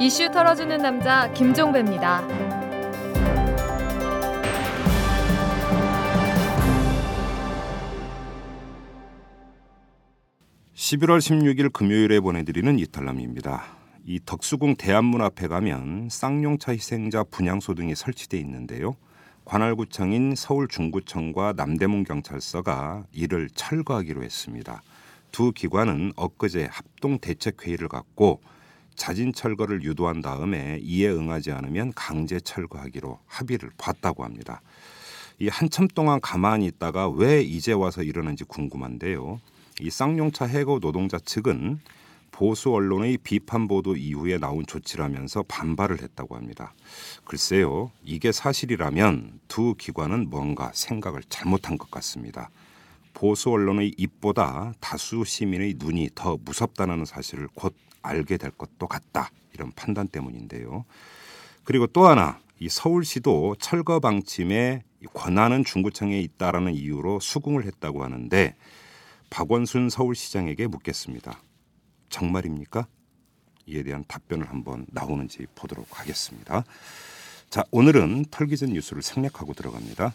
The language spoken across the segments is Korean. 이슈 털어주는 남자 김종배입니다. 11월 16일 금요일에 보내드리는 이탈남입니다. 이 덕수궁 대한문 앞에 가면 쌍용차 희생자 분향소 등이 설치되어 있는데요. 관할구청인 서울중구청과 남대문경찰서가 이를 철거하기로 했습니다. 두 기관은 엊그제 합동대책회의를 갖고 자진 철거를 유도한 다음에 이에 응하지 않으면 강제 철거하기로 합의를 봤다고 합니다. 이 한참 동안 가만히 있다가 왜 이제 와서 이러는지 궁금한데요. 이 쌍용차 해고 노동자 측은 보수 언론의 비판 보도 이후에 나온 조치라면서 반발을 했다고 합니다. 글쎄요, 이게 사실이라면 두 기관은 뭔가 생각을 잘못한 것 같습니다. 보수 언론의 입보다 다수 시민의 눈이 더 무섭다는 사실을 곧 알게 될 것도 같다, 이런 판단 때문인데요. 그리고 또 하나, 이 서울시도 철거 방침에 권한은 중구청에 있다라는 이유로 수긍을 했다고 하는데 박원순 서울시장에게 묻겠습니다. 정말입니까? 이에 대한 답변을 한번 나오는지 보도록 하겠습니다. 자, 오늘은 털기전 뉴스를 생략하고 들어갑니다.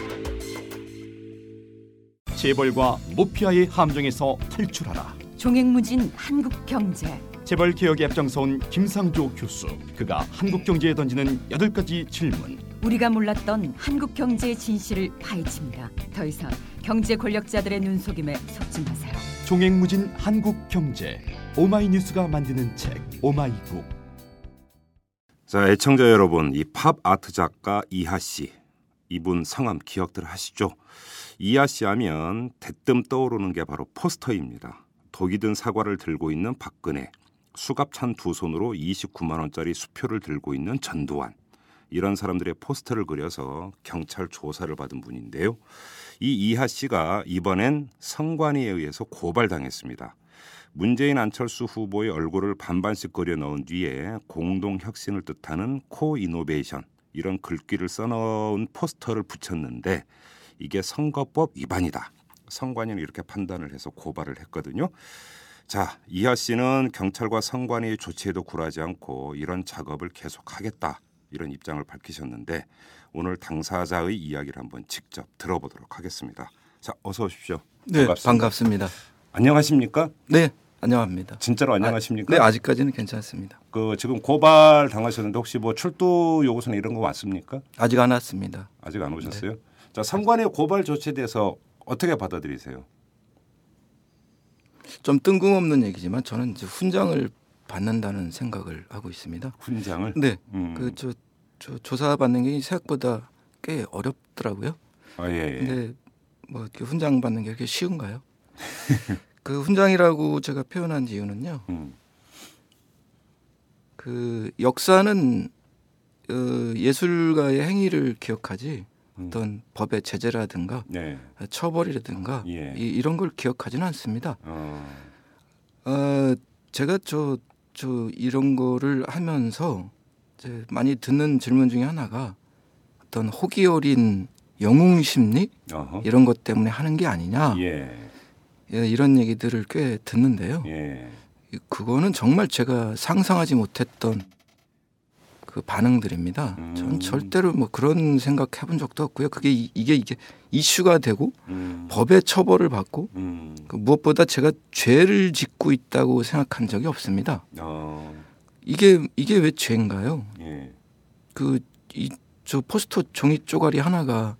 재벌과 모피아의 함정에서 탈출하라. 종횡무진 한국경제. 재벌 개혁에 앞장서온 김상조 교수. 그가 한국경제에 던지는 8가지 질문. 우리가 몰랐던 한국경제의 진실을 파헤칩니다. 더 이상 경제 권력자들의 눈속임에 속지 마세요. 종횡무진 한국경제. 오마이뉴스가 만드는 책 오마이북. 자, 애청자 여러분, 이 팝 아트 작가 이하 씨. 이분 성함 기억들 하시죠? 이하 씨 하면 대뜸 떠오르는 게 바로 포스터입니다. 독이 든 사과를 들고 있는 박근혜, 수갑 찬 두 손으로 29만 원짜리 수표를 들고 있는 전두환, 이런 사람들의 포스터를 그려서 경찰 조사를 받은 분인데요. 이 이하 씨가 이번엔 선관위에 의해서 고발당했습니다. 문재인 안철수 후보의 얼굴을 반반씩 그려 넣은 뒤에 공동혁신을 뜻하는 코이노베이션, 이런 글귀를 써놓은 포스터를 붙였는데 이게 선거법 위반이다. 선관위는 이렇게 판단을 해서 고발을 했거든요. 자, 이하 씨는 경찰과 선관위의 조치에도 굴하지 않고 이런 작업을 계속하겠다, 이런 입장을 밝히셨는데 오늘 당사자의 이야기를 한번 직접 들어보도록 하겠습니다. 자, 어서 오십시오. 네, 반갑습니다. 안녕하십니까? 네. 안녕합니다. 진짜로 안녕하십니까? 네, 아직까지는 괜찮습니다. 지금 고발 당하셨는데 혹시 뭐 출두 요구서나 이런 거 왔습니까? 아직 안 왔습니다. 아직 안 오셨어요? 네. 자, 선관위 고발 조치에 대해서 어떻게 받아들이세요? 좀 뜬금없는 얘기지만 저는 이제 훈장을 받는다는 생각을 하고 있습니다. 훈장을? 네. 저 조사 받는 게 생각보다 꽤 어렵더라고요. 아, 예. 근데 뭐 이렇게 훈장 받는 게 이렇게 쉬운가요? 그 훈장이라고 제가 표현한 이유는요. 그 역사는 예술가의 행위를 기억하지 어떤 법의 제재라든가 네. 처벌이라든가 예. 이런 걸 기억하지는 않습니다. 제가 저 이런 거를 하면서 이제 많이 듣는 질문 중에 하나가 어떤 호기 어린 영웅 심리 이런 것 때문에 하는 게 아니냐. 예. 이런 얘기들을 꽤 듣는데요. 예. 그거는 정말 제가 상상하지 못했던 그 반응들입니다. 전 절대로 뭐 그런 생각 해본 적도 없고요. 그게 이게 이슈가 되고 법의 처벌을 받고 그 무엇보다 제가 죄를 짓고 있다고 생각한 적이 없습니다. 이게 왜 죄인가요? 예. 저 포스터 종이 쪼가리 하나가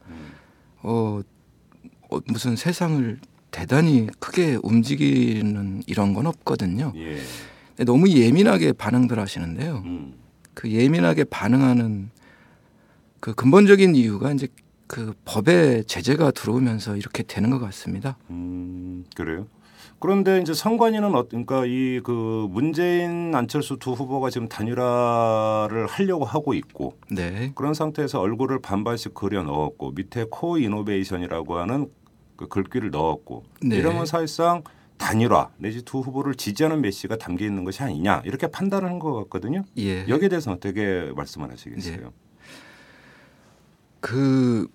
무슨 세상을 대단히 크게 움직이는 이런 건 없거든요. 예. 근데 너무 예민하게 반응들 하시는데요. 그 예민하게 반응하는 그 근본적인 이유가 이제 그 법의 제재가 들어오면서 이렇게 되는 것 같습니다. 그래요? 그런데 이제 선관위는 그러니까 이 그 문재인 안철수 두 후보가 지금 단일화를 하려고 하고 있고 네. 그런 상태에서 얼굴을 반반씩 그려 넣었고 밑에 코 이노베이션이라고 하는 그 글귀를 넣었고 네. 이러면 사실상 단일화 내지 두 후보를 지지하는 메시지가 담겨 있는 것이 아니냐 이렇게 판단하는 것 같거든요. 예. 여기에 대해서는 어떻게 말씀을 하시겠어요? 예. 그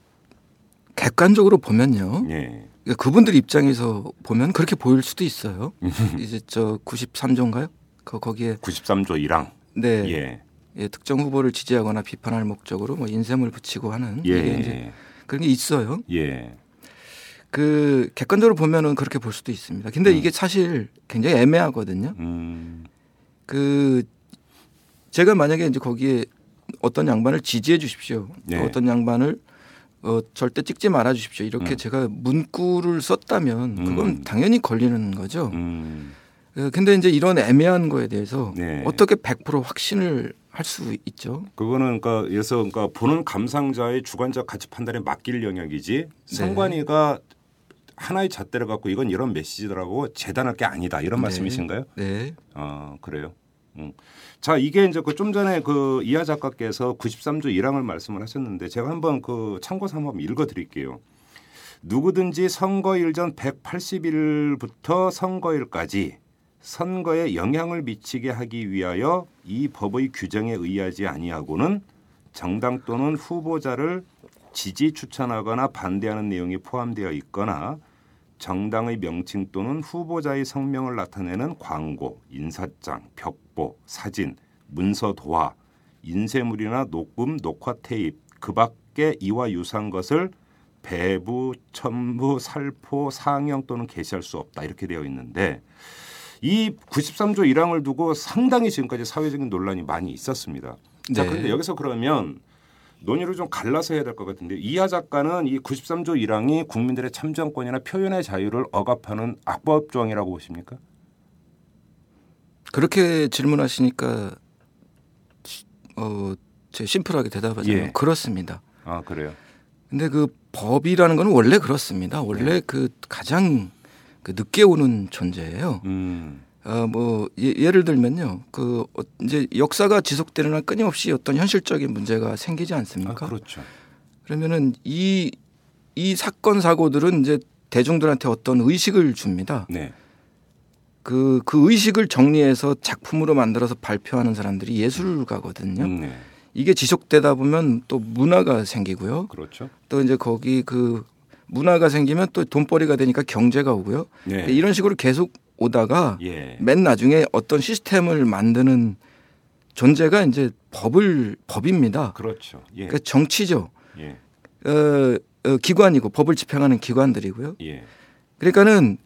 객관적으로 보면요. 예. 그분들 입장에서 보면 그렇게 보일 수도 있어요. 이제 저 93조인가요? 거기에 93조 1항. 네. 예. 예, 특정 후보를 지지하거나 비판할 목적으로 뭐 인쇄물 붙이고 하는 예. 이게 이제 그런 게 있어요. 예. 그 객관적으로 보면은 그렇게 볼 수도 있습니다. 근데 이게 사실 굉장히 애매하거든요. 그 제가 만약에 이제 거기에 어떤 양반을 지지해 주십시오. 네. 어떤 양반을 절대 찍지 말아 주십시오. 이렇게 제가 문구를 썼다면 그건 당연히 걸리는 거죠. 근데 이제 이런 애매한 거에 대해서 네. 어떻게 100% 확신을 할 수 있죠? 그거는 그러니까 예서 그러니까 보는 감상자의 주관적 가치 판단에 맡길 영역이지 선관위가 네. 하나의 잣대를 갖고 이건 이런 메시지더라고 재단할 게 아니다 이런 네. 말씀이신가요? 네. 아 그래요. 자 이게 이제 그 좀 전에 그 이하 작가께서 93조 1항을 말씀을 하셨는데 제가 한번 그 참고 삼아 읽어드릴게요. 누구든지 선거일 전 180일부터 선거일까지 선거에 영향을 미치게 하기 위하여 이 법의 규정에 의하지 아니하고는 정당 또는 후보자를 지지 추천하거나 반대하는 내용이 포함되어 있거나 정당의 명칭 또는 후보자의 성명을 나타내는 광고, 인사장, 벽보, 사진, 문서 도화, 인쇄물이나 녹음, 녹화 테이프, 그 밖에 이와 유사한 것을 배부, 첨부, 살포, 상영 또는 게시할 수 없다 이렇게 되어 있는데 이 93조 1항을 두고 상당히 지금까지 사회적인 논란이 많이 있었습니다. 네. 자, 그런데 여기서 그러면 논의를 좀 갈라서 해야 될 것 같은데 이하 작가는 이 93조 1항이 국민들의 참정권이나 표현의 자유를 억압하는 악법 조항이라고 보십니까? 그렇게 질문하시니까 제가 심플하게 대답하자면 예. 그렇습니다. 아 그래요? 근데 그 법이라는 건 원래 그렇습니다. 원래 네. 그 가장 그 늦게 오는 존재예요. 뭐 예를 들면요, 그 이제 역사가 지속되는 한 끊임없이 어떤 현실적인 문제가 생기지 않습니까? 아, 그렇죠. 그러면은 이 사건 사고들은 이제 대중들한테 어떤 의식을 줍니다. 네. 그 의식을 정리해서 작품으로 만들어서 발표하는 사람들이 예술가거든요. 네. 이게 지속되다 보면 또 문화가 생기고요. 그렇죠. 또 이제 거기 그 문화가 생기면 또 돈벌이가 되니까 경제가 오고요. 네. 이런 식으로 계속 오다가 예. 맨 나중에 어떤 시스템을 만드는 존재가 이제 법입니다. 그렇죠. 예. 그러니까 정치죠. 예. 기관이고 법을 집행하는 기관들이고요. 예. 그러니까는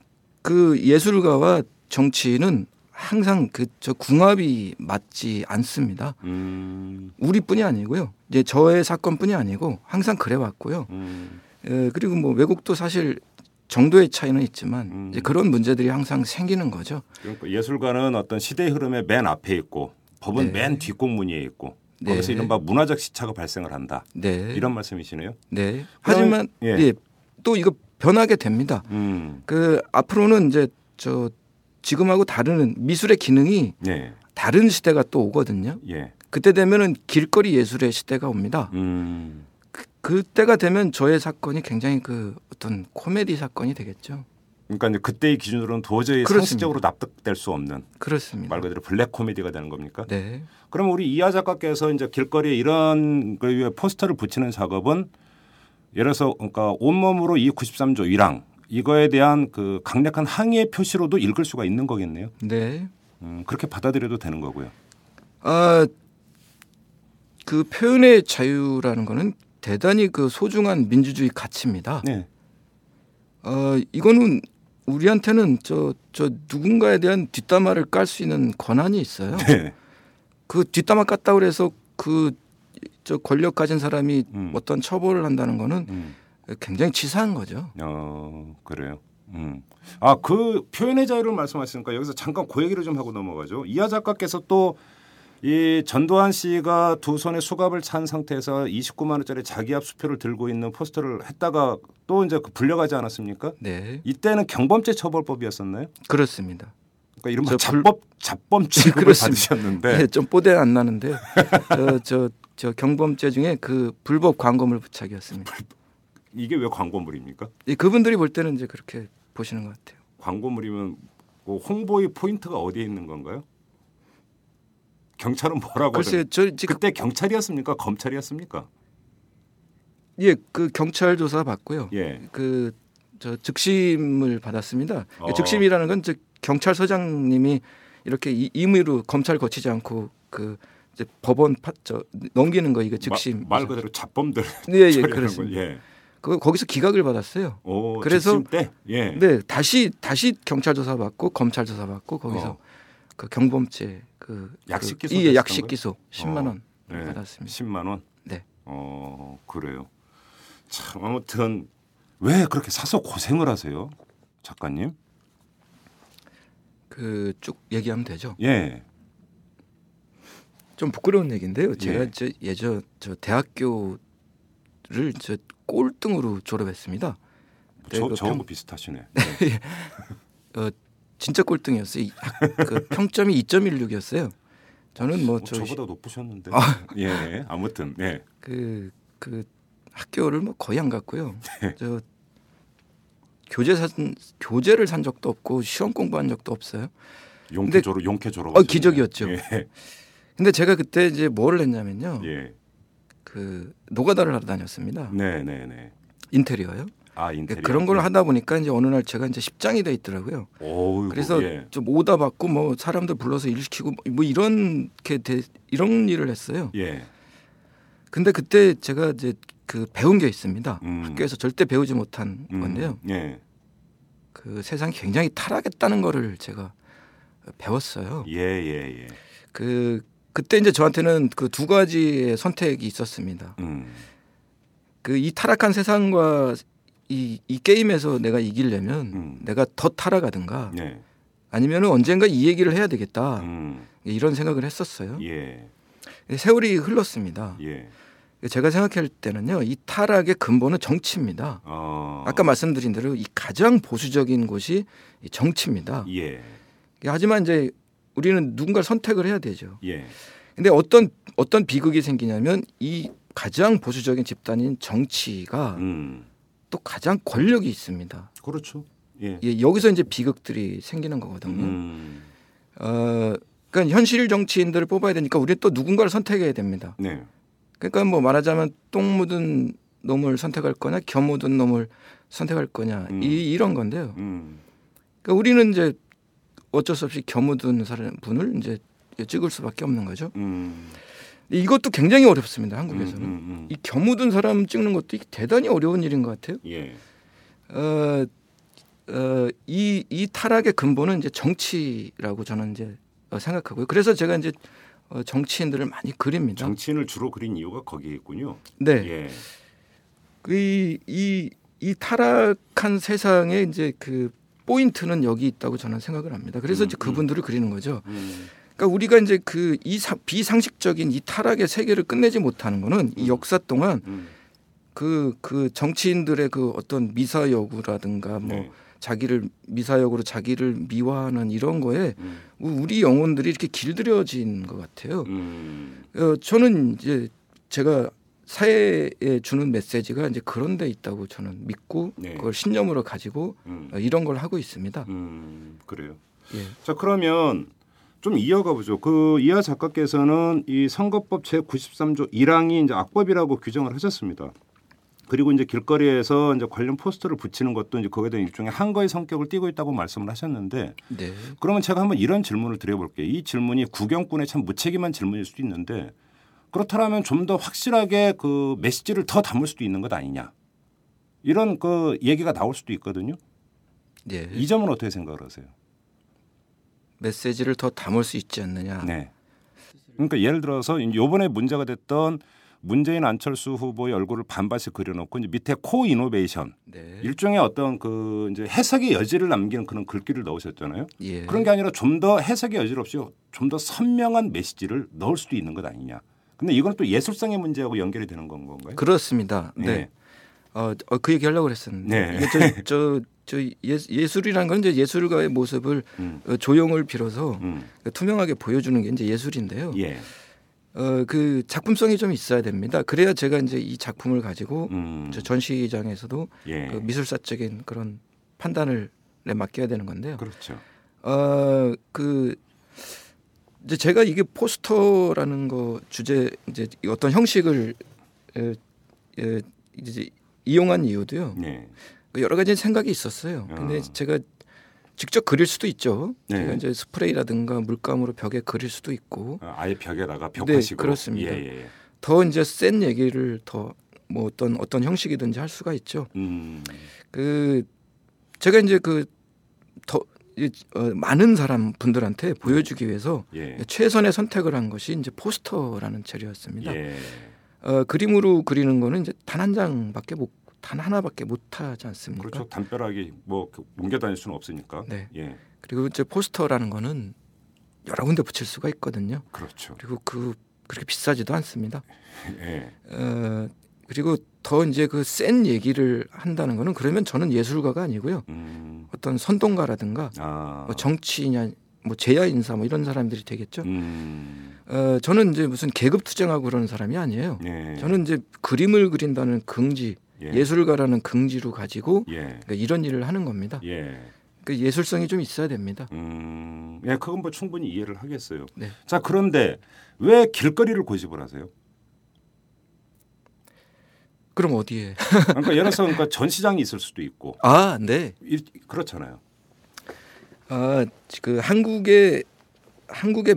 그 예술가와 정치는 항상 저 궁합이 맞지 않습니다. 우리뿐이 아니고요. 이제 저의 사건뿐이 아니고 항상 그래왔고요. 그리고 뭐 외국도 사실 정도의 차이는 있지만 이제 그런 문제들이 항상 생기는 거죠. 그러니까 예술가는 어떤 시대의 흐름의 맨 앞에 있고 법은 네. 맨 뒷공문이에 있고 네. 거기서 이른바 문화적 시차가 발생을 한다. 네. 이런 말씀이시네요. 네. 하지만 예. 예, 또 이거 변하게 됩니다. 그 앞으로는 이제 저 지금하고 다른 미술의 기능이 네. 다른 시대가 또 오거든요. 예. 그때 되면은 길거리 예술의 시대가 옵니다. 그때가 되면 저의 사건이 굉장히 그 어떤 코미디 사건이 되겠죠. 그러니까 이제 그때의 기준으로는 도저히 상식적으로 납득될 수 없는 그렇습니다. 말 그대로 블랙 코미디가 되는 겁니까? 네. 그럼 우리 이하 작가께서 이제 길거리에 이런 그 포스터를 붙이는 작업은 예를 들어서 그러니까 온몸으로 이 93조 1항 이거에 대한 그 강력한 항의의 표시로도 읽을 수가 있는 거겠네요. 네. 그렇게 받아들여도 되는 거고요. 그 표현의 자유라는 거는 대단히 그 소중한 민주주의 가치입니다. 네. 이거는 우리한테는 저 누군가에 대한 뒷담화를 깔 수 있는 권한이 있어요. 네. 그 뒷담화 깠다 그래서 그 저 권력 가진 사람이 어떤 처벌을 한다는 거는 굉장히 치사한 거죠. 그래요. 아, 그 표현의 자유를 말씀하시니까 여기서 잠깐 그 얘기를 좀 하고 넘어가죠. 이하 작가께서 또 이 전두환 씨가 두 손에 수갑을 찬 상태에서 29만 원짜리 자기압 수표를 들고 있는 포스터를 했다가 또 이제 불려가지 않았습니까? 네. 이때는 경범죄 처벌법이었었나요? 그렇습니다. 그러니까 이른바 잡범 취급을 받으셨는데. 네, 좀 뽀대 안 나는데. 저 경범죄 중에 그 불법 광고물 부착이었습니다. 이게 왜 광고물입니까? 예, 그분들이 볼 때는 이제 그렇게 보시는 것 같아요. 광고물이면 뭐 홍보의 포인트가 어디에 있는 건가요? 경찰은 뭐라고? 글쎄요, 그때 경찰이었습니까? 검찰이었습니까? 예, 그 경찰 조사 받고요. 예, 그 저 즉심을 받았습니다. 즉심이라는 건 즉 경찰서장님이 이렇게 임의로 검찰 거치지 않고 그 이제 법원 넘기는 거 이거 즉심. 말 그대로 잡범들. 예, 예, 그렇습니다. 예. 그 거기서 기각을 받았어요. 오, 그래서 때? 예. 네, 다시 경찰 조사 받고 검찰 조사 받고 거기서 그 경범죄 그 약식 기소 예, 약식 기소 10만 원 네. 받았습니다. 10만 원. 네. 그래요. 참 아무튼 왜 그렇게 사서 고생을 하세요, 작가님? 그 쭉 얘기하면 되죠. 예. 좀 부끄러운 얘기인데요. 제가 예. 저 대학교를 저 꼴등으로 졸업했습니다. 저하고 비슷하시네. 네. 진짜 꼴등이었어요. 그 평점이 2.16이었어요. 저는 뭐 저보다 높으셨는데. 아, 예, 아무튼 예. 그 학교를 뭐 거의 안 갔고요. 네. 저 교재를 산 적도 없고 시험 공부한 적도 없어요. 용케 졸업. 기적이었죠. 예. 근데 제가 그때 이제 뭘 했냐면요. 예. 그 노가다를 하러 다녔습니다. 네. 인테리어요. 아, 인테리어. 그런 걸 하다 보니까 이제 어느 날 제가 이제 10장이 돼 있더라고요. 오이고, 그래서 예. 좀 오다 받고 뭐 사람들 불러서 일 시키고 뭐 이런 일을 했어요. 예. 근데 그때 제가 이제 그 배운 게 있습니다. 학교에서 절대 배우지 못한 건데요. 예. 그 세상이 굉장히 타락했다는 거를 제가 배웠어요. 예. 그때 이제 저한테는 그 두 가지의 선택이 있었습니다. 그 이 타락한 세상과 이 게임에서 내가 이기려면 내가 더 타락하든가 네. 아니면 언젠가 이 얘기를 해야 되겠다 이런 생각을 했었어요. 예. 세월이 흘렀습니다. 예. 제가 생각할 때는요 이 타락의 근본은 정치입니다. 아까 말씀드린 대로 이 가장 보수적인 곳이 정치입니다. 예. 하지만 이제 우리는 누군가를 선택을 해야 되죠. 예. 근데 어떤 비극이 생기냐면 이 가장 보수적인 집단인 정치가 또 가장 권력이 있습니다. 그렇죠. 예, 여기서 이제 비극들이 생기는 거거든요. 그러니까 현실 정치인들을 뽑아야 되니까 우리는 또 누군가를 선택해야 됩니다. 네. 그러니까 뭐 말하자면 똥 묻은 놈을 선택할 거냐, 겨 묻은 놈을 선택할 거냐 이런 건데요. 그러니까 우리는 이제 어쩔 수 없이 겨 묻은 분을 이제 찍을 수밖에 없는 거죠. 이것도 굉장히 어렵습니다. 한국에서는 이 겨 묻은 사람 찍는 것도 대단히 어려운 일인 것 같아요. 예. 이 타락의 근본은 이제 정치라고 저는 이제 생각하고요. 그래서 제가 이제 정치인들을 많이 그립니다. 정치인을 주로 그린 이유가 거기에 있군요. 네. 예. 이 타락한 세상의 이제 그 포인트는 여기 있다고 저는 생각을 합니다. 그래서 이제 그분들을 그리는 거죠. 그러니까 우리가 이제 그 비상식적인 이 타락의 세계를 끝내지 못하는 거는 이 역사 동안 그 정치인들의 그 어떤 미사여구라든가 뭐 네. 자기를 미사여구로 자기를 미화하는 이런 거에 우리 영혼들이 이렇게 길들여진 것 같아요. 저는 이제 제가 사회에 주는 메시지가 이제 그런 데 있다고 저는 믿고 네. 그걸 신념으로 가지고 이런 걸 하고 있습니다. 그래요. 예. 자 그러면 좀 이어가 보죠. 그 이하 작가께서는 이 선거법 제93조 1항이 이제 악법이라고 규정을 하셨습니다. 그리고 이제 길거리에서 이제 관련 포스터를 붙이는 것도 이제 거기에 대한 일종의 항거의 성격을 띠고 있다고 말씀을 하셨는데 네. 그러면 제가 한번 이런 질문을 드려볼게요. 이 질문이 구경꾼의 참 무책임한 질문일 수도 있는데 그렇다면 좀 더 확실하게 그 메시지를 더 담을 수도 있는 것 아니냐. 이런 그 얘기가 나올 수도 있거든요. 네. 이 점은 어떻게 생각을 하세요? 메시지를 더 담을 수 있지 않느냐. 네. 그러니까 예를 들어서 이번에 문제가 됐던 문재인 안철수 후보의 얼굴을 반반씩 그려놓고 이제 밑에 코 이노베이션 네. 일종의 어떤 그 이제 해석의 여지를 남기는 그런 글귀를 넣으셨잖아요. 예. 그런 게 아니라 좀 더 해석의 여지를 없이 좀 더 선명한 메시지를 넣을 수도 있는 것 아니냐. 근데 이건 또 예술성의 문제하고 연결이 되는 건 건가요? 그렇습니다. 네. 네. 그 얘기 하려고 그랬었는데. 네. 이게 예술이라는 건 이제 예술가의 모습을 조형을 빌어서 투명하게 보여주는 게 이제 예술인데요. 예. 그 작품성이 좀 있어야 됩니다. 그래야 제가 이제 이 작품을 가지고 전시장에서도 예. 그 미술사적인 그런 판단을 맡겨야 되는 건데요. 그렇죠. 그 이제 제가 이게 포스터라는 거 주제 이제 어떤 형식을 이제 이용한 이유도요. 네. 여러 가지 생각이 있었어요. 근데 제가 직접 그릴 수도 있죠. 네. 제가 이제 스프레이라든가 물감으로 벽에 그릴 수도 있고. 아예 벽에다가 벽화식으로. 네, 그렇습니다. 예, 예. 더 이제 센 얘기를 더 뭐 어떤 형식이든지 할 수가 있죠. 그 제가 이제 그 더 많은 사람 분들한테 보여주기 위해서 예. 최선의 선택을 한 것이 이제 포스터라는 재료였습니다. 예. 그림으로 그리는 거는 이제 단 한 장밖에 단 하나밖에 못 하지 않습니까? 그렇죠. 담벼락이 뭐 옮겨 다닐 수는 없으니까. 네. 예. 그리고 이제 포스터라는 거는 여러 군데 붙일 수가 있거든요. 그렇죠. 그리고 그렇게 비싸지도 않습니다. 예. 그리고 더 이제 그 센 얘기를 한다는 거는 그러면 저는 예술가가 아니고요. 어떤 선동가라든가 뭐 정치냐 뭐 재야 인사 뭐 이런 사람들이 되겠죠. 저는 이제 무슨 계급 투쟁하고 그런 사람이 아니에요. 예. 저는 이제 그림을 그린다는 긍지, 예. 예술가라는 긍지로 가지고 예. 그러니까 이런 일을 하는 겁니다. 예. 그러니까 예술성이 좀 있어야 됩니다. 예, 그건 뭐 충분히 이해를 하겠어요. 네. 자, 그런데 왜 길거리를 고집을 하세요? 그럼 어디에? 그러니까 예를 들어서 그러니까 전시장이 있을 수도 있고. 아, 네. 그렇잖아요. 그 한국의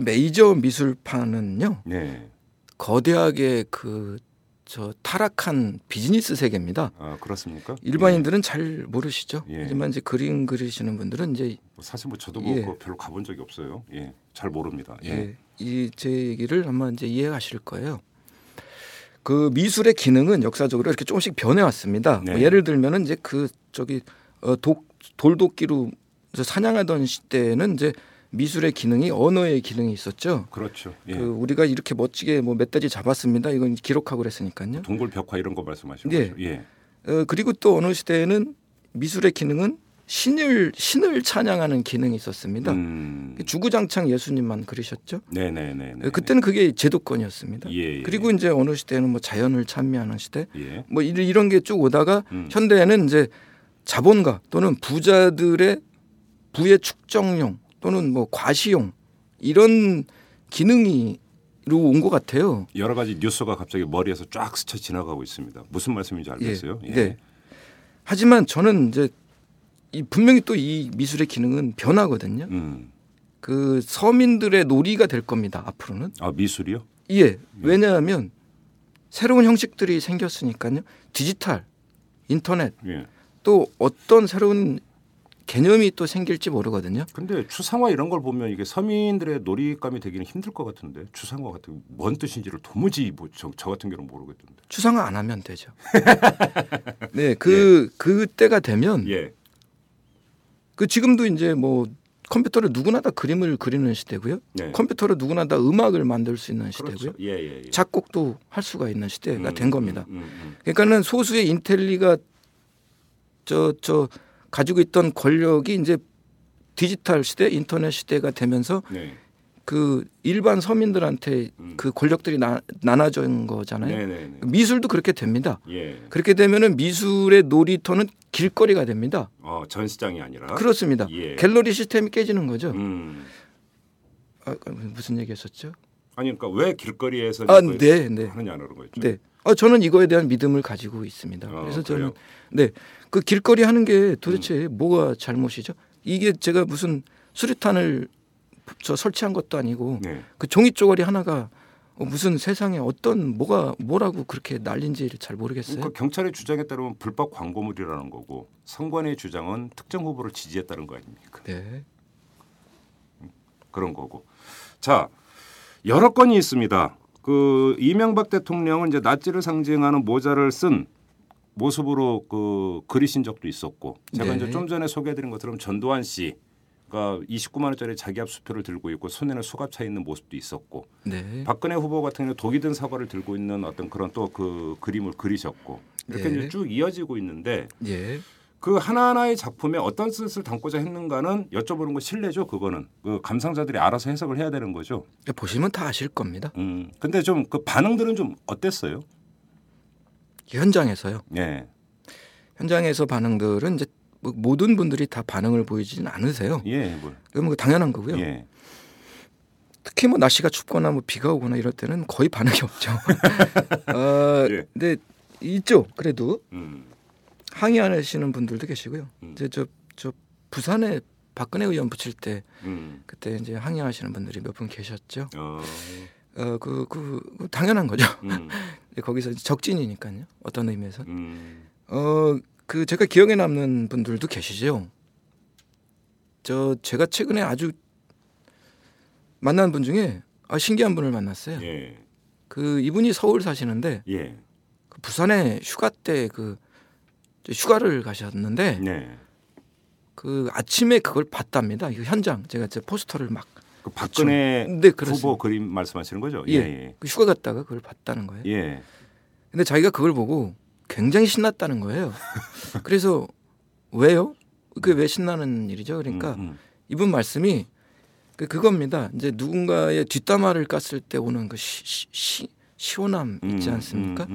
메이저 미술판은요, 네. 거대하게 타락한 비즈니스 세계입니다. 아, 그렇습니까? 일반인들은 예. 잘 모르시죠. 예. 하지만 이제 그림 그리시는 분들은 이제 사실 뭐 저도 예. 뭐 별로 가본 적이 없어요. 예, 잘 모릅니다. 예, 예. 이 제 얘기를 아마 이제 이해하실 거예요. 그 미술의 기능은 역사적으로 이렇게 조금씩 변해왔습니다. 네. 뭐 예를 들면은 이제 돌도끼로 사냥하던 시대에는 이제 미술의 기능이 언어의 기능이 있었죠. 그렇죠. 예. 우리가 이렇게 멋지게 뭐 멧돼지 잡았습니다. 이건 기록하고 그랬으니까요. 동굴 벽화 이런 거 말씀하시는 예. 거죠. 예. 그리고 또 어느 시대에는 미술의 기능은 신을 찬양하는 기능이 있었습니다. 주구장창 예수님만 그리셨죠. 네네네. 그때는 그게 제도권이었습니다. 예, 예. 그리고 이제 어느 시대에는 뭐 자연을 찬미하는 시대, 예. 뭐 이런 게 쭉 오다가 현대에는 이제 자본가 또는 부자들의 부의 축적용 또는 뭐 과시용 이런 기능이로 온 것 같아요. 여러 가지 뉴스가 갑자기 머리에서 쫙 스쳐 지나가고 있습니다. 무슨 말씀인지 알겠어요. 예. 예. 네. 하지만 저는 이제 분명히 또 이 미술의 기능은 변하거든요. 그 서민들의 놀이가 될 겁니다. 앞으로는. 아, 미술이요? 예. 예. 왜냐하면 새로운 형식들이 생겼으니까요. 디지털, 인터넷 예. 또 어떤 새로운 개념이 또 생길지 모르거든요. 근데 추상화 이런 걸 보면 이게 서민들의 놀잇감이 되기는 힘들 것 같은데 추상화 같은 뭔 뜻인지를 도무지 뭐 저 같은 경우는 모르겠던데. 추상화 안 하면 되죠. 네, 예. 그때가 되면 예. 그 지금도 이제 뭐 컴퓨터로 누구나 다 그림을 그리는 시대고요. 예. 컴퓨터로 누구나 다 음악을 만들 수 있는 시대고요. 그렇죠. 예, 예, 예. 작곡도 할 수가 있는 시대가 된 겁니다. 그러니까는 소수의 인텔리가 가지고 있던 권력이 이제 디지털 시대, 인터넷 시대가 되면서 네. 그 일반 서민들한테 그 권력들이 나눠진 거잖아요. 네네네. 미술도 그렇게 됩니다. 예. 그렇게 되면은 미술의 놀이터는 길거리가 됩니다. 전시장이 아니라. 그렇습니다. 예. 갤러리 시스템이 깨지는 거죠. 무슨 얘기했었죠? 아니 그러니까 왜 길거리에서 네. 하느냐는 거였죠. 네. 저는 이거에 대한 믿음을 가지고 있습니다. 그래서 저는 네. 그 길거리 하는 게 도대체 뭐가 잘못이죠? 이게 제가 무슨 수류탄을 설치한 것도 아니고 네. 그 종이 쪼가리 하나가 무슨 세상에 뭐라고 그렇게 난린지를 잘 모르겠어요. 그러니까 경찰의 주장에 따르면 불법 광고물이라는 거고 선관위의 주장은 특정 후보를 지지했다는 거 아닙니까? 네. 그런 거고. 자, 여러 건이 있습니다. 그 이명박 대통령은 이제 나치를 상징하는 모자를 쓴 모습으로 그 그리신 적도 있었고, 제가 네. 이제 좀 전에 소개해드린 것처럼 전두환 씨가 29만 원짜리 자기 앞 수표를 들고 있고 손에는 수갑 차 있는 모습도 있었고, 네. 박근혜 후보 같은 경우 독이 든 사과를 들고 있는 어떤 그런 또 그 그림을 그리셨고, 이렇게 네. 이제 쭉 이어지고 있는데 네. 그 하나하나의 작품에 어떤 뜻을 담고자 했는가는 여쭤보는 거 실례죠. 그거는 그 감상자들이 알아서 해석을 해야 되는 거죠. 보시면 다 아실 겁니다. 근데 좀 그 반응들은 좀 어땠어요? 현장에서요. 네. 현장에서 반응들은 이제 모든 분들이 다 반응을 보이지는 않으세요. 예, 뭘. 그럼 당연한 거고요. 예. 특히 뭐 날씨가 춥거나 뭐 비가 오거나 이럴 때는 거의 반응이 없죠. 예. 근데 있죠. 그래도 항의하시는 분들도 계시고요. 이제 저 부산에 박근혜 의원 붙일 때 그때 이제 항의하시는 분들이 몇 분 계셨죠. 당연한 거죠. 거기서 적진이니까요. 어떤 의미에서. 그 제가 기억에 남는 분들도 계시죠. 제가 최근에 아주 만난 분 중에 신기한 분을 만났어요. 예. 그 이분이 서울 사시는데 예. 그 부산에 휴가 때 그 휴가를 가셨는데 예. 그 아침에 그걸 봤답니다. 그 현장 제가 제 포스터를 막. 그 박근혜 네, 후보 그림 말씀하시는 거죠? 예. 예. 그 휴가 갔다가 그걸 봤다는 거예요. 예. 근데 자기가 그걸 보고 굉장히 신났다는 거예요. 그래서 왜요? 그게 왜 신나는 일이죠? 그러니까 이분 말씀이 그겁니다. 이제 누군가의 뒷담화를 깠을 때 오는 그 시원함 있지 않습니까?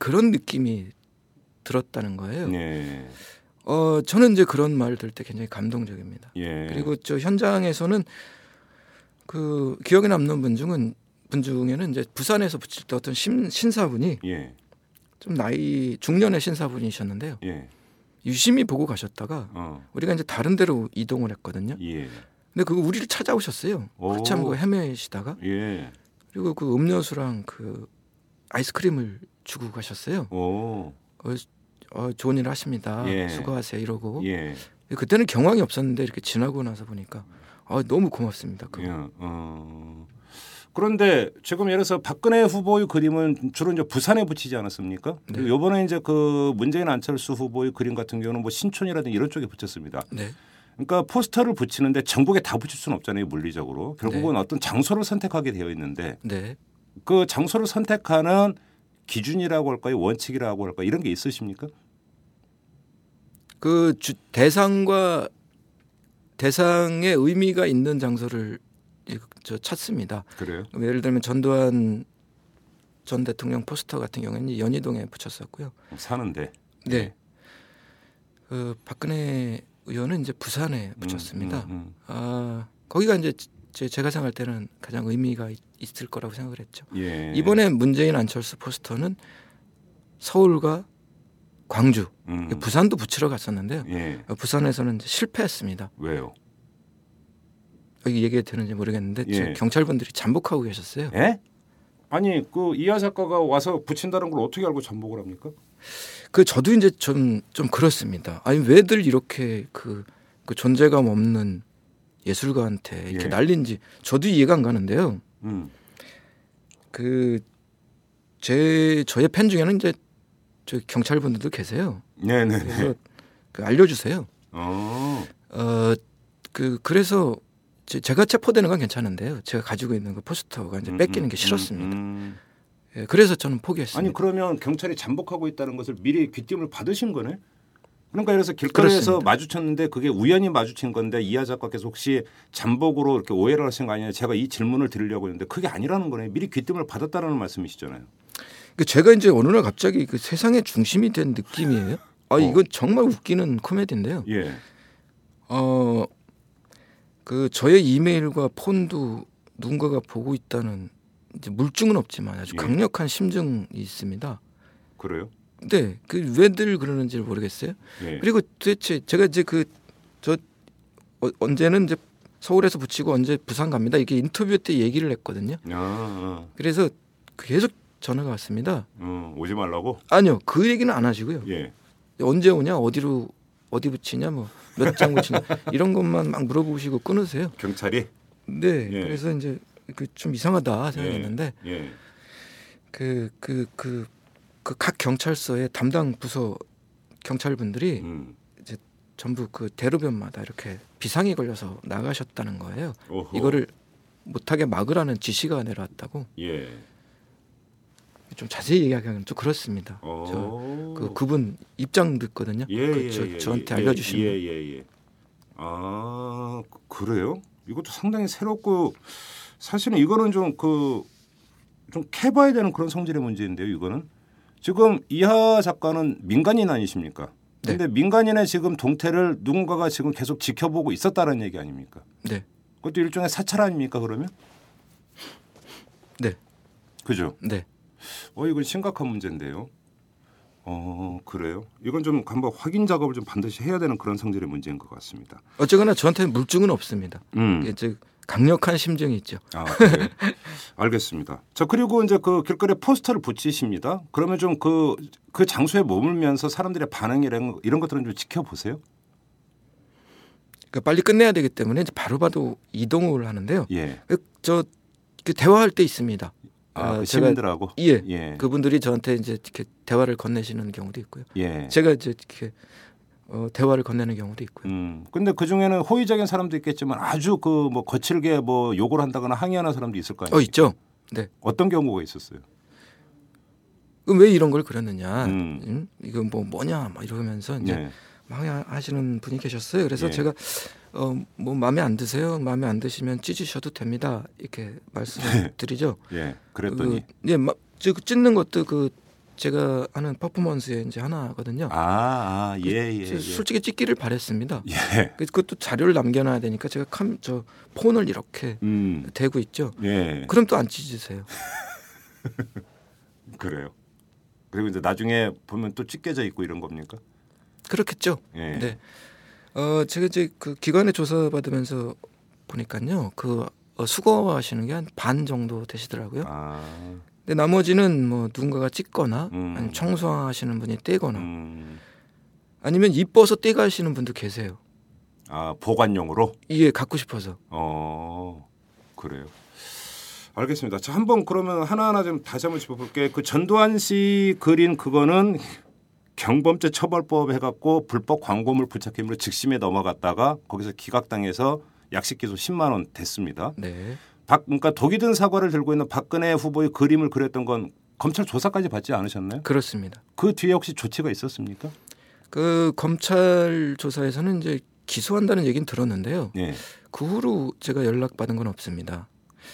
그런 느낌이 들었다는 거예요. 예. 저는 이제 그런 말을 들을 때 굉장히 감동적입니다. 예. 그리고 저 현장에서는 그 기억에 남는 분 중에는 이제 부산에서 붙일 때 어떤 신사분이 예. 좀 나이 중년의 신사분이셨는데요. 예. 유심히 보고 가셨다가 우리가 이제 다른 데로 이동을 했거든요. 예. 근데 그거 우리를 찾아오셨어요. 한참 그 헤매시다가 예. 그리고 그 음료수랑 그 아이스크림을 주고 가셨어요. 좋은 일 하십니다. 예. 수고하세요 이러고 예. 그때는 경황이 없었는데 이렇게 지나고 나서 보니까. 너무 고맙습니다. 그거. 예, 그런데 지금 예를 들어서 박근혜 후보의 그림은 주로 이제 부산에 붙이지 않았습니까? 네. 그리고 이번에 이제 그 문재인 안철수 후보의 그림 같은 경우는 뭐 신촌이라든지 이런 쪽에 붙였습니다. 네. 그러니까 포스터를 붙이는데 전국에 다 붙일 수는 없잖아요, 물리적으로. 결국은 네. 어떤 장소를 선택하게 되어 있는데 네. 그 장소를 선택하는 기준이라고 할까요, 원칙이라고 할까요, 이런 게 있으십니까? 그 대상의 의미가 있는 장소를 찾습니다. 그래요? 예를 들면 전두환 전 대통령 포스터 같은 경우에는 연희동에 붙였었고요. 사는데. 네. 박근혜 의원은 이제 부산에 붙였습니다. 거기가 이제 제가 생각할 때는 가장 의미가 있을 거라고 생각을 했죠. 예. 이번에 문재인 안철수 포스터는 서울과 광주, 부산도 붙이러 갔었는데요. 예. 부산에서는 실패했습니다. 왜요? 여기 얘기해도 되는지 모르겠는데 예. 경찰분들이 잠복하고 계셨어요. 예? 아니 그 이하 작가가 와서 붙인다는 걸 어떻게 알고 잠복을 합니까? 그 저도 이제 좀 그렇습니다. 아니 왜들 이렇게 그 존재감 없는 예술가한테 이렇게 예. 난린지 저도 이해가 안 가는데요. 그 저의 팬 중에는 이제 경찰분들도 계세요. 네네. 그래서 알려주세요. 그래서 제가 체포되는 건 괜찮은데요. 제가 가지고 있는 그 포스터가 이제 뺏기는 게 싫었습니다. 예, 그래서 저는 포기했습니다. 아니 그러면 경찰이 잠복하고 있다는 것을 미리 귀띔을 받으신 거네? 그러니까 그래서 길거리에서 그렇습니다. 마주쳤는데 그게 우연히 마주친 건데 이하 작가께서 혹시 잠복으로 이렇게 오해를 하신 거 아니냐? 제가 이 질문을 드리려고 했는데 그게 아니라는 거네. 미리 귀띔을 받았다라는 말씀이시잖아요. 제가 이제 어느 날 갑자기 그 세상의 중심이 된 느낌이에요. 이건 정말 웃기는 코미디인데요. 예. 그 저의 이메일과 폰도 누군가가 보고 있다는 이제 물증은 없지만 아주 강력한 심증이 있습니다. 그래요? 네. 그 왜들 그러는지 모르겠어요. 예. 그리고 도대체 제가 이제 언제는 이제 서울에서 붙이고 언제 부산 갑니다. 이게 인터뷰 때 얘기를 했거든요. 그래서 계속 전화가 왔습니다. 오지 말라고? 아니요, 그 얘기는 안 하시고요. 예. 언제 오냐, 어디 붙이냐, 뭐 몇 장 붙이냐 이런 것만 막 물어보시고 끊으세요. 경찰이? 네. 예. 그래서 이제 좀 이상하다 생각했는데, 예. 그 각 경찰서의 담당 부서 경찰분들이 이제 전부 그 대로변마다 이렇게 비상이 걸려서 나가셨다는 거예요. 오호. 이거를 못하게 막으라는 지시가 내려왔다고. 예. 좀 자세히 얘기하기는 좀 그렇습니다. 저 그분 입장 듣거든요. 예, 그 저한테 알려주시면. 예. 아 그래요? 이것도 상당히 새롭고 사실은 이거는 좀 그 좀 캐봐야 되는 그런 성질의 문제인데요. 이거는 지금 이하 작가는 민간인 아니십니까? 그런데 네. 민간인의 지금 동태를 누군가가 지금 계속 지켜보고 있었다는 얘기 아닙니까? 네. 그것도 일종의 사찰 아닙니까 그러면? 네. 그죠? 네. 이건 심각한 문제인데요. 그래요? 이건 좀 한번 확인 작업을 좀 반드시 해야 되는 그런 성질의 문제인 것 같습니다. 어쨌거나 저한테는 물증은 없습니다. 즉 강력한 심증이 있죠. 아, 네. 알겠습니다. 자 그리고 이제 그 길거리에 포스터를 붙이십니다. 그러면 좀 그 장소에 머물면서 사람들의 반응이랑 이런 것들은 좀 지켜보세요. 그러니까 빨리 끝내야 되기 때문에 이제 바로바로 이동을 하는데요. 예. 저 대화할 때 있습니다. 그 시민들하고 예. 그분들이 저한테 이제 이렇게 대화를 건네시는 경우도 있고요. 예. 제가 이제 이렇게 대화를 건네는 경우도 있고요. 근데 그 중에는 호의적인 사람도 있겠지만 아주 그 뭐 거칠게 뭐 욕을 한다거나 항의하는 사람도 있을 거 아니에요. 있죠. 네. 어떤 경우가 있었어요? 왜 이런 걸 그렸느냐? 이건 뭐냐? 막 이러면서 이제 네. 항의하시는 분이 계셨어요. 그래서 예. 제가 마음에 안 드세요. 마음에 안 드시면 찢으셔도 됩니다. 이렇게 말씀드리죠. 예. 그랬더니 즉 찢는 것도 그 제가 하는 퍼포먼스의 이제 하나거든요. 솔직히 찢기를 바랬습니다. 예. 그것도 자료를 남겨놔야 되니까 제가 저 폰을 이렇게 대고 있죠. 예. 그럼 또 안 찢으세요. 그래요. 그리고 이제 나중에 보면 또 찢겨져 있고 이런 겁니까? 그렇겠죠. 예. 네. 제가 이제 그 기관에 조사받으면서 보니까요, 그 수거하시는 게 한 반 정도 되시더라고요. 근데 나머지는 뭐 누군가가 찢거나 아니면 청소하시는 분이 떼거나 아니면 이뻐서 떼가시는 분도 계세요. 보관용으로? 예, 갖고 싶어서. 그래요. 알겠습니다. 자, 한번 그러면 하나하나 좀 다시 한번 짚어볼게. 그 전두환 씨 그린 그거는. 경범죄 처벌법 해갖고 불법 광고물 부착행위로 직심에 넘어갔다가 거기서 기각당해서 약식 기소 10만 원 됐습니다. 네. 그러니까 독이 든 사과를 들고 있는 박근혜 후보의 그림을 그렸던 건 검찰 조사까지 받지 않으셨나요? 그렇습니다. 그 뒤에 혹시 조치가 있었습니까? 그 검찰 조사에서는 이제 기소한다는 얘기는 들었는데요. 네. 그 후로 제가 연락받은 건 없습니다.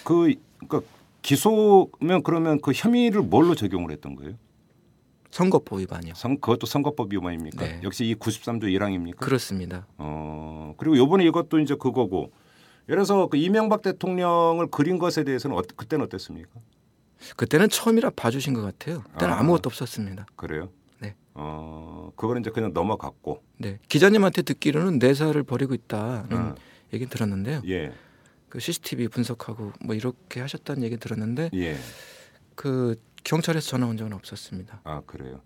그러니까 기소면 그러면 그 혐의를 뭘로 적용을 했던 거예요? 선거법 위반이요. 그것도 선거법 위반입니까? 네. 역시 이 93조 1항입니까? 그렇습니다. 그리고 이번에 이것도 이제 그거고. 예를 들어서 그 이명박 대통령을 그린 것에 대해서는 그때는 어땠습니까? 그때는 처음이라 봐주신 것 같아요. 그때는 아무것도 없었습니다. 그래요? 네. 그거는 이제 그냥 넘어갔고. 네. 기자님한테 듣기로는 내사를 벌이고 있다는 얘기 들었는데요. 예. 그 CCTV 분석하고 뭐 이렇게 하셨다는 얘기 들었는데. 예. 그 경찰에서 전화 온 적은 없었습니다. 그래요.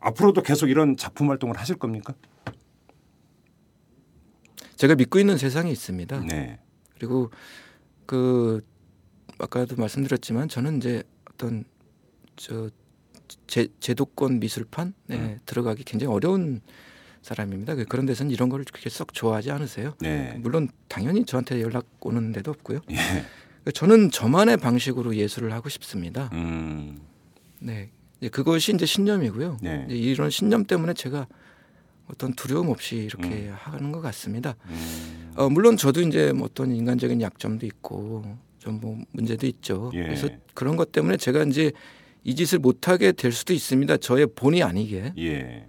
앞으로도 계속 이런 작품 활동을 하실 겁니까? 제가 믿고 있는 세상이 있습니다. 네. 그리고 그 아까도 말씀드렸지만 저는 이제 어떤 제도권 미술판에 들어가기 굉장히 어려운 사람입니다. 그런 데서는 이런 걸 그렇게 썩 좋아하지 않으세요? 네. 물론 당연히 저한테 연락 오는 데도 없고요. 예. 저는 저만의 방식으로 예술을 하고 싶습니다. 네, 그것이 이제 신념이고요. 네. 이런 신념 때문에 제가 어떤 두려움 없이 이렇게 하는 것 같습니다. 물론 저도 이제 어떤 인간적인 약점도 있고 좀 뭐 문제도 있죠. 예. 그래서 그런 것 때문에 제가 이제 이 짓을 못하게 될 수도 있습니다. 저의 본의 아니게. 예.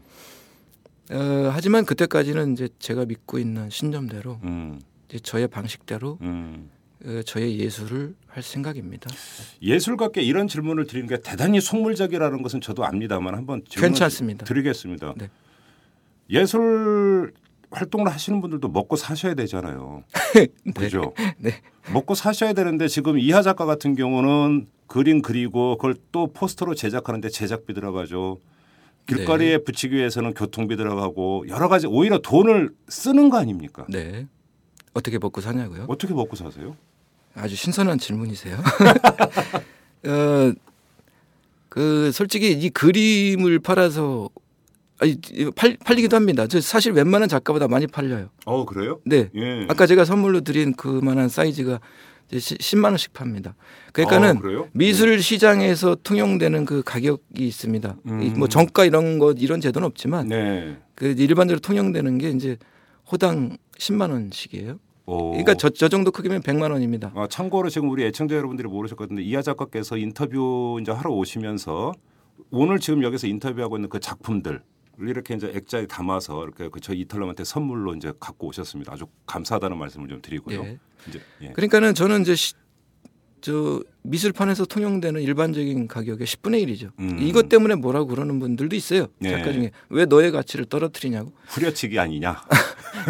하지만 그때까지는 이제 제가 믿고 있는 신념대로 이제 저의 방식대로. 저의 예술을 할 생각입니다. 예술가께 이런 질문을 드리는 게 대단히 속물적이라는 것은 저도 압니다만 한번 괜찮습니다. 드리겠습니다. 네. 예술 활동을 하시는 분들도 먹고 사셔야 되잖아요. 네. 그렇죠? 네. 먹고 사셔야 되는데 지금 이하 작가 같은 경우는 그림 그리고 그걸 또 포스터로 제작하는데 제작비 들어가죠. 길거리에 네. 붙이기 위해서는 교통비 들어가고 여러 가지 오히려 돈을 쓰는 거 아닙니까? 네. 어떻게 먹고 사냐고요? 어떻게 먹고 사세요? 아주 신선한 질문이세요. 그 솔직히 이 그림을 팔아서 아니 팔리기도 합니다. 저 사실 웬만한 작가보다 많이 팔려요. 어 그래요? 네. 예. 아까 제가 선물로 드린 그만한 사이즈가 10만 원씩 팝니다. 그러니까는 아, 미술 시장에서 통용되는 그 가격이 있습니다. 뭐 정가 이런 것 이런 제도는 없지만 네. 그 일반적으로 통용되는 게 이제 호당 10만 원씩이에요. 오. 그러니까 저 정도 크기면 100만 원입니다. 아, 참고로 지금 우리 애청자 여러분들이 모르실 것 같은데 이하 작가께서 인터뷰 이제 하러 오시면서 오늘 지금 여기서 인터뷰하고 있는 그 작품들 이렇게 이제 액자에 담아서 이렇게 저희 이탈람한테 선물로 이제 갖고 오셨습니다. 아주 감사하다는 말씀을 좀 드리고요. 예. 이제, 예. 그러니까는 저는 이제 저 미술판에서 통용되는 일반적인 가격의 10분의 1이죠. 이것 때문에 뭐라고 그러는 분들도 있어요. 예. 작가 중에 왜 너의 가치를 떨어뜨리냐고. 후려치기 아니냐.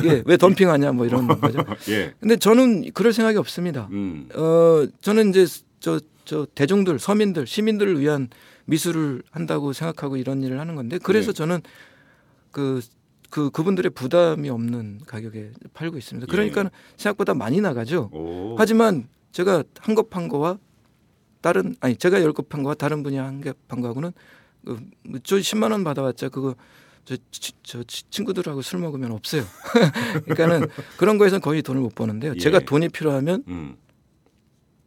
예, 왜 덤핑하냐 뭐 이런 거죠. 예. 근데 저는 그럴 생각이 없습니다. 저는 이제 저 대중들, 서민들, 시민들을 위한 미술을 한다고 생각하고 이런 일을 하는 건데 그래서 예. 저는 그분들의 부담이 없는 가격에 팔고 있습니다. 그러니까 예. 생각보다 많이 나가죠. 오. 하지만 제가 한 컵 판 거와 다른 아니 제가 10컵 판 거와 다른 분이 한 컵 판 거하고는 저 10만 원 받아왔자 그거 저 친구들하고 술 먹으면 없어요. 그러니까는 그런 거에선 거의 돈을 못 버는데요. 예. 제가 돈이 필요하면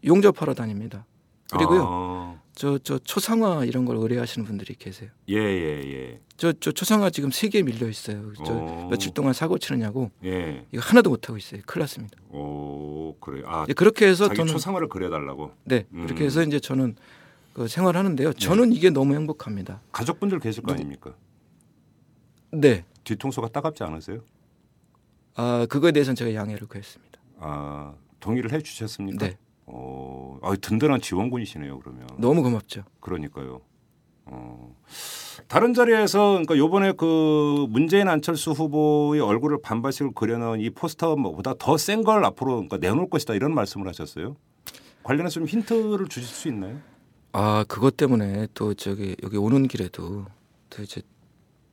용접하러 다닙니다. 그리고요. 아. 저 초상화 이런 걸 의뢰하시는 분들이 계세요. 예. 저 초상화 지금 3개 밀려 있어요. 저 오. 며칠 동안 사고 치느냐고. 예. 이거 하나도 못 하고 있어요. 큰일 났습니다. 오, 그래요. 아, 그렇게 해서 자기 저는 초상화를 그려달라고. 네. 그렇게 해서 이제 저는 그 생활하는데요. 저는 네. 이게 너무 행복합니다. 가족분들 계실 거 아닙니까? 네. 뒤통수가 따갑지 않으세요? 아, 그거에 대해서는 제가 양해를 구했습니다. 아, 동의를 해 주셨습니까? 네. 든든한 지원군이시네요. 그러면 너무 고맙죠. 그러니까요. 다른 자리에서 그러니까 요번에 그 문재인 안철수 후보의 얼굴을 반반씩 그려놓은 이 포스터보다 더 센 걸 앞으로 그러니까 내놓을 것이다 이런 말씀을 하셨어요. 관련해서 좀 힌트를 주실 수 있나요? 아 그것 때문에 또 저기 여기 오는 길에도 또 이제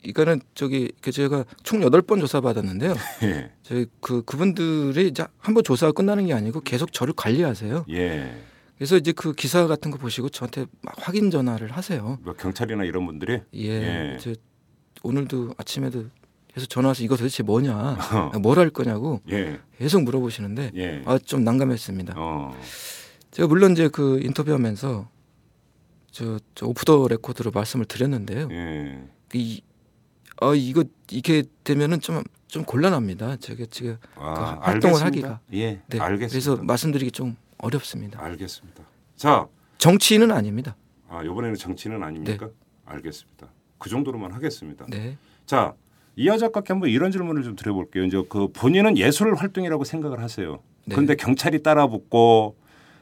이거는 저기 제가 총 8번 조사받았는데요. 예. 저희 그분들이 이제 한번 조사가 끝나는 게 아니고 계속 저를 관리하세요. 예. 그래서 이제 그 기사 같은 거 보시고 저한테 막 확인 전화를 하세요. 뭐 경찰이나 이런 분들이? 예. 예. 오늘도 아침에도 계속 전화 와서 이거 도대체 뭐냐, 뭘 할 거냐고 예. 계속 물어보시는데 예. 아, 좀 난감했습니다. 제가 물론 이제 그 인터뷰하면서 저 오프 더 레코드로 말씀을 드렸는데요. 예. 이거 이렇게 되면은 좀 곤란합니다. 제가 그 활동을 알겠습니다. 하기가 예, 네. 알겠습니다. 그래서 말씀드리기 좀 어렵습니다. 알겠습니다. 자, 정치인은 아닙니다. 아, 이번에는 정치인은 아닙니까? 네. 알겠습니다. 그 정도로만 하겠습니다. 네. 자, 이하 작가께 한번 이런 질문을 좀 드려볼게요. 이제 그 본인은 예술 활동이라고 생각을 하세요. 네. 그런데 경찰이 따라붙고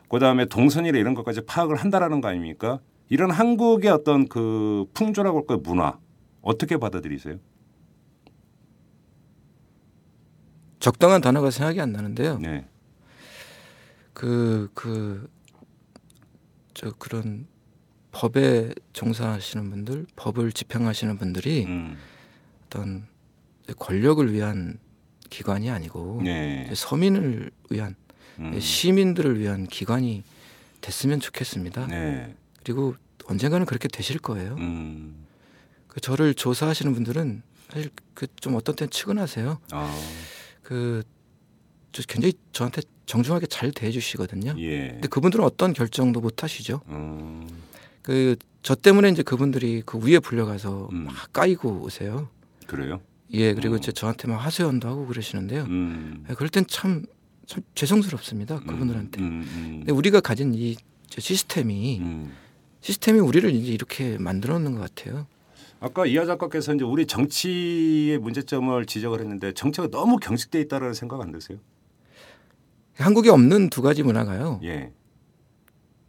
그다음에 동선이나 이런 것까지 파악을 한다라는 거 아닙니까? 이런 한국의 어떤 그 풍조라고 할까요? 문화. 어떻게 받아들이세요? 적당한 단어가 생각이 안 나는데요. 네. 그런 법에 종사하시는 분들, 법을 집행하시는 분들이 어떤 권력을 위한 기관이 아니고 네. 서민을 위한 시민들을 위한 기관이 됐으면 좋겠습니다. 네. 그리고 언젠가는 그렇게 되실 거예요. 저를 조사하시는 분들은 사실 좀 어떤 때는 측은하세요. 굉장히 저한테 정중하게 잘 대해주시거든요. 예. 근데 그분들은 어떤 결정도 못 하시죠. 저 때문에 이제 그분들이 그 위에 불려가서 막 까이고 오세요. 그래요? 예. 그리고 이제 저한테 막 하소연도 하고 그러시는데요. 그럴 땐 참 죄송스럽습니다. 그분들한테. 근데 우리가 가진 이 시스템이 우리를 이제 이렇게 만들어 놓는 것 같아요. 아까 이하 작가께서 이제 우리 정치의 문제점을 지적을 했는데 정치가 너무 경직돼 있다라는 생각 안 드세요? 한국에 없는 두 가지 문화가요. 예.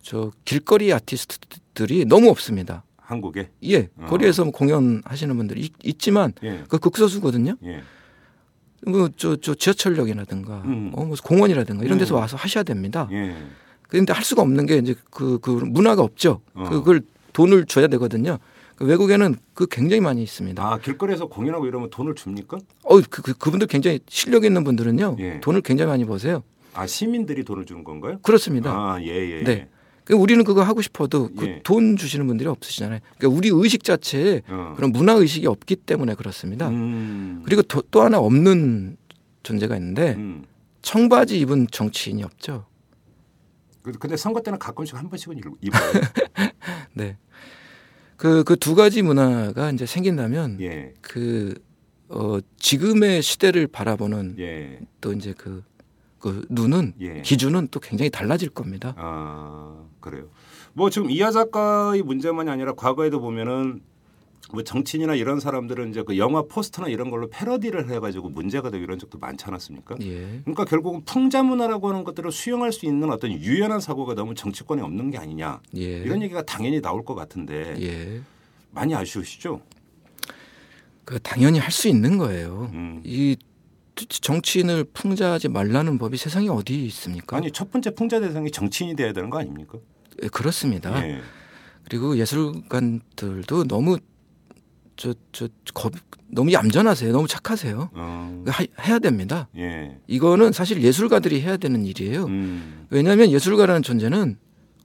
저 길거리 아티스트들이 너무 없습니다. 한국에? 예. 거리에서 공연하시는 분들이 있지만 예. 그 극소수거든요. 예. 뭐 저 지하철역이라든가 뭐 공원이라든가 이런 데서 와서 하셔야 됩니다. 예. 그런데 할 수가 없는 게 이제 그 문화가 없죠. 그걸 돈을 줘야 되거든요. 외국에는 그 굉장히 많이 있습니다. 아 길거리에서 공연하고 이러면 돈을 줍니까? 그분들 굉장히 실력 있는 분들은요 예. 돈을 굉장히 많이 버세요. 아, 시민들이 돈을 주는 건가요? 그렇습니다. 아, 예, 예. 네. 그러니까 우리는 그거 하고 싶어도 그 예. 돈 주시는 분들이 없으시잖아요. 그러니까 우리 의식 자체에 그런 문화 의식이 없기 때문에 그렇습니다. 그리고 또 하나 없는 존재가 있는데 청바지 입은 정치인이 없죠. 근데 선거 때는 가끔씩 한 번씩은 입어요. 네. 그 두 가지 문화가 이제 생긴다면 예. 지금의 시대를 바라보는 예. 또 이제 그 눈은 예. 기준은 또 굉장히 달라질 겁니다. 아, 그래요. 뭐 지금 이하 작가의 문제만이 아니라 과거에도 보면은 뭐 정치인이나 이런 사람들은 이제 그 영화 포스터나 이런 걸로 패러디를 해가지고 문제가 되고 이런 적도 많지 않았습니까? 예. 그러니까 결국은 풍자 문화라고 하는 것들을 수용할 수 있는 어떤 유연한 사고가 너무 정치권에 없는 게 아니냐 예. 이런 얘기가 당연히 나올 것 같은데 예. 많이 아쉬우시죠? 그 당연히 할 수 있는 거예요. 이 정치인을 풍자하지 말라는 법이 세상에 어디 있습니까? 아니 첫 번째 풍자 대상이 정치인이 돼야 되는 거 아닙니까? 예, 그렇습니다. 예. 그리고 예술관들도 너무 너무 얌전하세요. 너무 착하세요. 해야 됩니다. 예. 이거는 사실 예술가들이 해야 되는 일이에요. 왜냐하면 예술가라는 존재는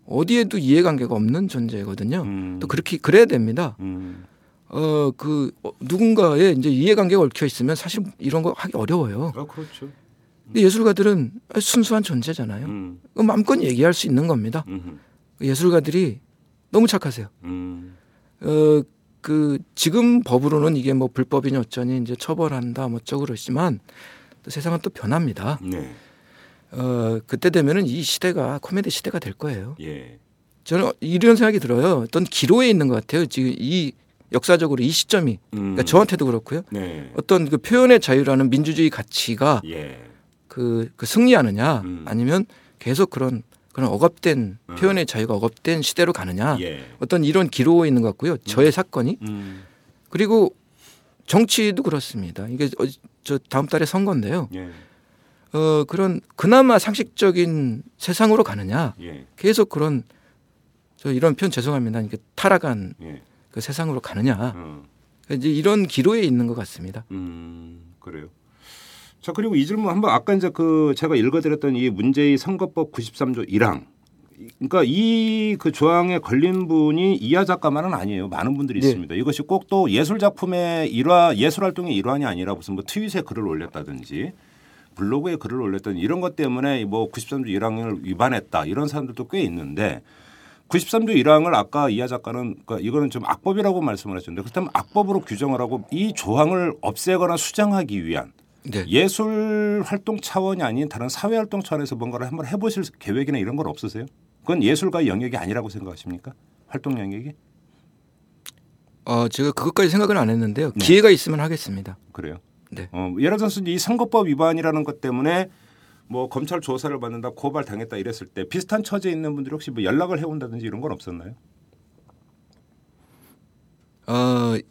어디에도 이해관계가 없는 존재거든요. 또 그렇게 그래야 됩니다. 누군가의 이제 이해관계가 얽혀 있으면 사실 이런 거 하기 어려워요. 아, 그렇죠. 근데 예술가들은 순수한 존재잖아요. 마음껏 얘기할 수 있는 겁니다. 예술가들이 너무 착하세요. 지금 법으로는 이게 뭐 불법이냐 어쩌니 이제 처벌한다 뭐 어쩌고 그러지만 또 세상은 또 변합니다. 네. 그때 되면은 이 시대가 코미디 시대가 될 거예요. 예. 저는 이런 생각이 들어요. 어떤 기로에 있는 것 같아요. 지금 이 역사적으로 이 시점이 그러니까 저한테도 그렇고요. 네. 어떤 그 표현의 자유라는 민주주의 가치가 예. 그 승리하느냐 아니면 계속 그런 억압된 표현의 자유가 억압된 시대로 가느냐 예. 어떤 이런 기로에 있는 것 같고요. 저의 사건이 그리고 정치도 그렇습니다. 이게 저 다음 달에 선거인데요. 예. 그런 그나마 상식적인 세상으로 가느냐 예. 계속 그런 저 이런 표현 죄송합니다. 이게 타락한 예. 그 세상으로 가느냐 이제 이런 기로에 있는 것 같습니다. 그래요. 자, 그리고 이 질문 한번 아까 이제 제가 읽어드렸던 이 문제의 선거법 93조 1항. 그러니까 이 조항에 걸린 분이 이하 작가만은 아니에요. 많은 분들이 네. 있습니다. 이것이 꼭 또 예술 작품의 예술 활동의 일환이 아니라 무슨 뭐 트윗에 글을 올렸다든지 블로그에 글을 올렸던 이런 것 때문에 뭐 93조 1항을 위반했다 이런 사람들도 꽤 있는데 93조 1항을 아까 이하 작가는 그러니까 이거는 좀 악법이라고 말씀을 하셨는데 그렇다면 악법으로 규정을 하고 이 조항을 없애거나 수정하기 위한 네. 예술 활동 차원이 아닌 다른 사회 활동 차원에서 뭔가를 한번 해보실 계획이나 이런 건 없으세요? 그건 예술가의 영역이 아니라고 생각하십니까? 활동 영역이? 제가 그것까지 생각은 안 했는데요. 네. 기회가 있으면 하겠습니다. 그래요? 네. 예를 들어서 이 선거법 위반이라는 것 때문에 뭐 검찰 조사를 받는다, 고발 당했다 이랬을 때 비슷한 처지에 있는 분들이 혹시 뭐 연락을 해온다든지 이런 건 없었나요?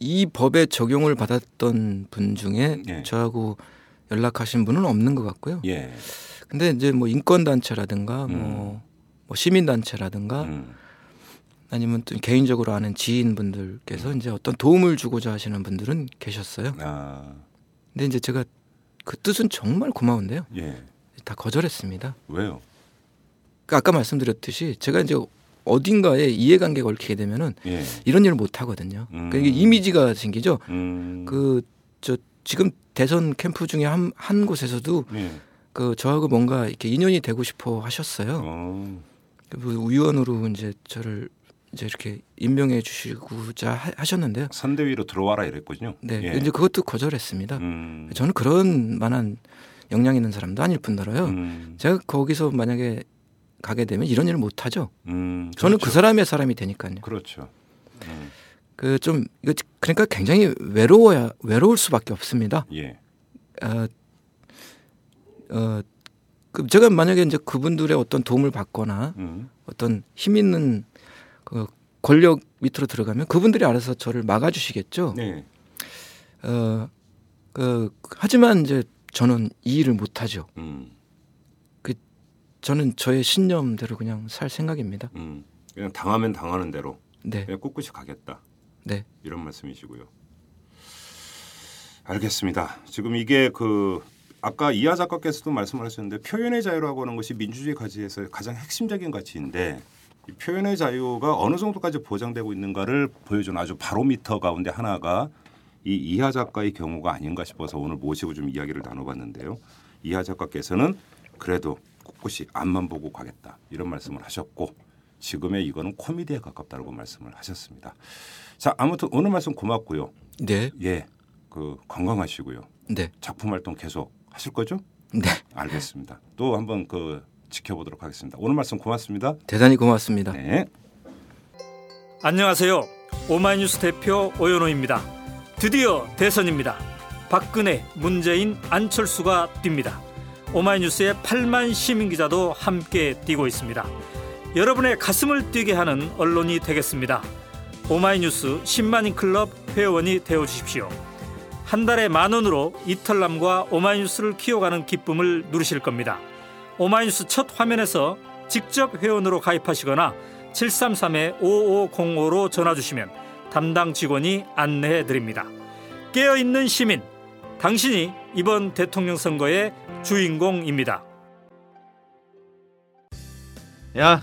이 법의 적용을 받았던 분 중에 네. 저하고 연락하신 분은 없는 것 같고요. 예. 근데 이제 뭐 인권단체라든가 뭐 시민단체라든가 아니면 또 개인적으로 아는 지인분들께서 이제 어떤 도움을 주고자 하시는 분들은 계셨어요. 아. 근데 이제 제가 그 뜻은 정말 고마운데요. 예. 다 거절했습니다. 왜요? 아까 말씀드렸듯이 제가 이제 어딘가에 이해관계가 얽히게 되면은 예. 이런 일을 못 하거든요. 그러니까 이미지가 생기죠. 지금 대선 캠프 중에 한 곳에서도 예. 저하고 뭔가 이렇게 인연이 되고 싶어 하셨어요. 의원으로 이제 저를 이제 이렇게 임명해 주시고자 하셨는데요. 선대위로 들어와라 이랬거든요. 네, 예. 이제 그것도 거절했습니다. 저는 그런 만한 영향 있는 사람도 아닐 뿐더러요. 제가 거기서 만약에 가게 되면 이런 일을 못 하죠. 그렇죠. 저는 그 사람의 사람이 되니까요. 그렇죠. 그러니까 굉장히 외로울 수밖에 없습니다. 예. 제가 만약에 이제 그분들의 어떤 도움을 받거나 어떤 힘 있는 권력 밑으로 들어가면 그분들이 알아서 저를 막아주시겠죠. 네. 하지만 이제 저는 이 일을 못 하죠. 저는 저의 신념대로 그냥 살 생각입니다. 그냥 당하면 당하는 대로 네. 그냥 꿋꿋이 가겠다. 네. 이런 말씀이시고요. 알겠습니다. 지금 이게 아까 이하 작가께서도 말씀을 하셨는데 표현의 자유라고 하는 것이 민주주의 가치에서 가장 핵심적인 가치인데 이 표현의 자유가 어느 정도까지 보장되고 있는가를 보여주는 아주 바로미터 가운데 하나가 이 이하 작가의 경우가 아닌가 싶어서 오늘 모시고 좀 이야기를 나눠봤는데요. 이하 작가께서는 그래도 꿋꿋이 앞만 보고 가겠다 이런 말씀을 하셨고 지금의 이거는 코미디에 가깝다고 말씀을 하셨습니다. 자, 아무튼 오늘 말씀 고맙고요. 네. 예, 그 건강하시고요. 네. 작품 활동 계속 하실 거죠? 네. 알겠습니다. 또 한번 그 지켜보도록 하겠습니다. 오늘 말씀 고맙습니다. 대단히 고맙습니다. 네. 안녕하세요. 오마이뉴스 대표 오연호입니다. 드디어 대선입니다. 박근혜, 문재인, 안철수가 뜁니다. 오마이뉴스의 8만 시민기자도 함께 뛰고 있습니다. 여러분의 가슴을 뛰게 하는 언론이 되겠습니다. 오마이뉴스 10만인 클럽 회원이 되어주십시오. 한 달에 10,000원으로 이털남과 오마이뉴스를 키워가는 기쁨을 누리실 겁니다. 오마이뉴스 첫 화면에서 직접 회원으로 가입하시거나 733-5505로 전화주시면 담당 직원이 안내해드립니다. 깨어있는 시민, 당신이 이번 대통령 선거의 주인공입니다. 야,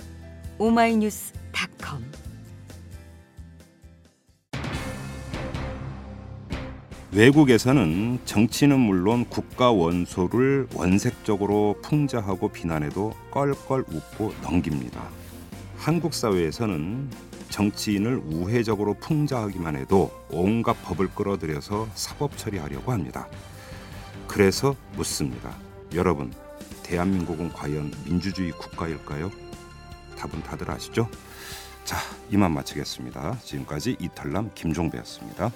오마이뉴스.com. 외국에서는 정치는 물론 국가 원소를 원색적으로 풍자하고 비난해도 껄껄 웃고 넘깁니다. 한국 사회에서는 정치인을 우회적으로 풍자하기만 해도 온갖 법을 끌어들여서 사법 처리하려고 합니다. 그래서 묻습니다. 여러분, 대한민국은 과연 민주주의 국가일까요? 답은 다들 아시죠? 자, 이만 마치겠습니다. 지금까지 이탈남 김종배였습니다.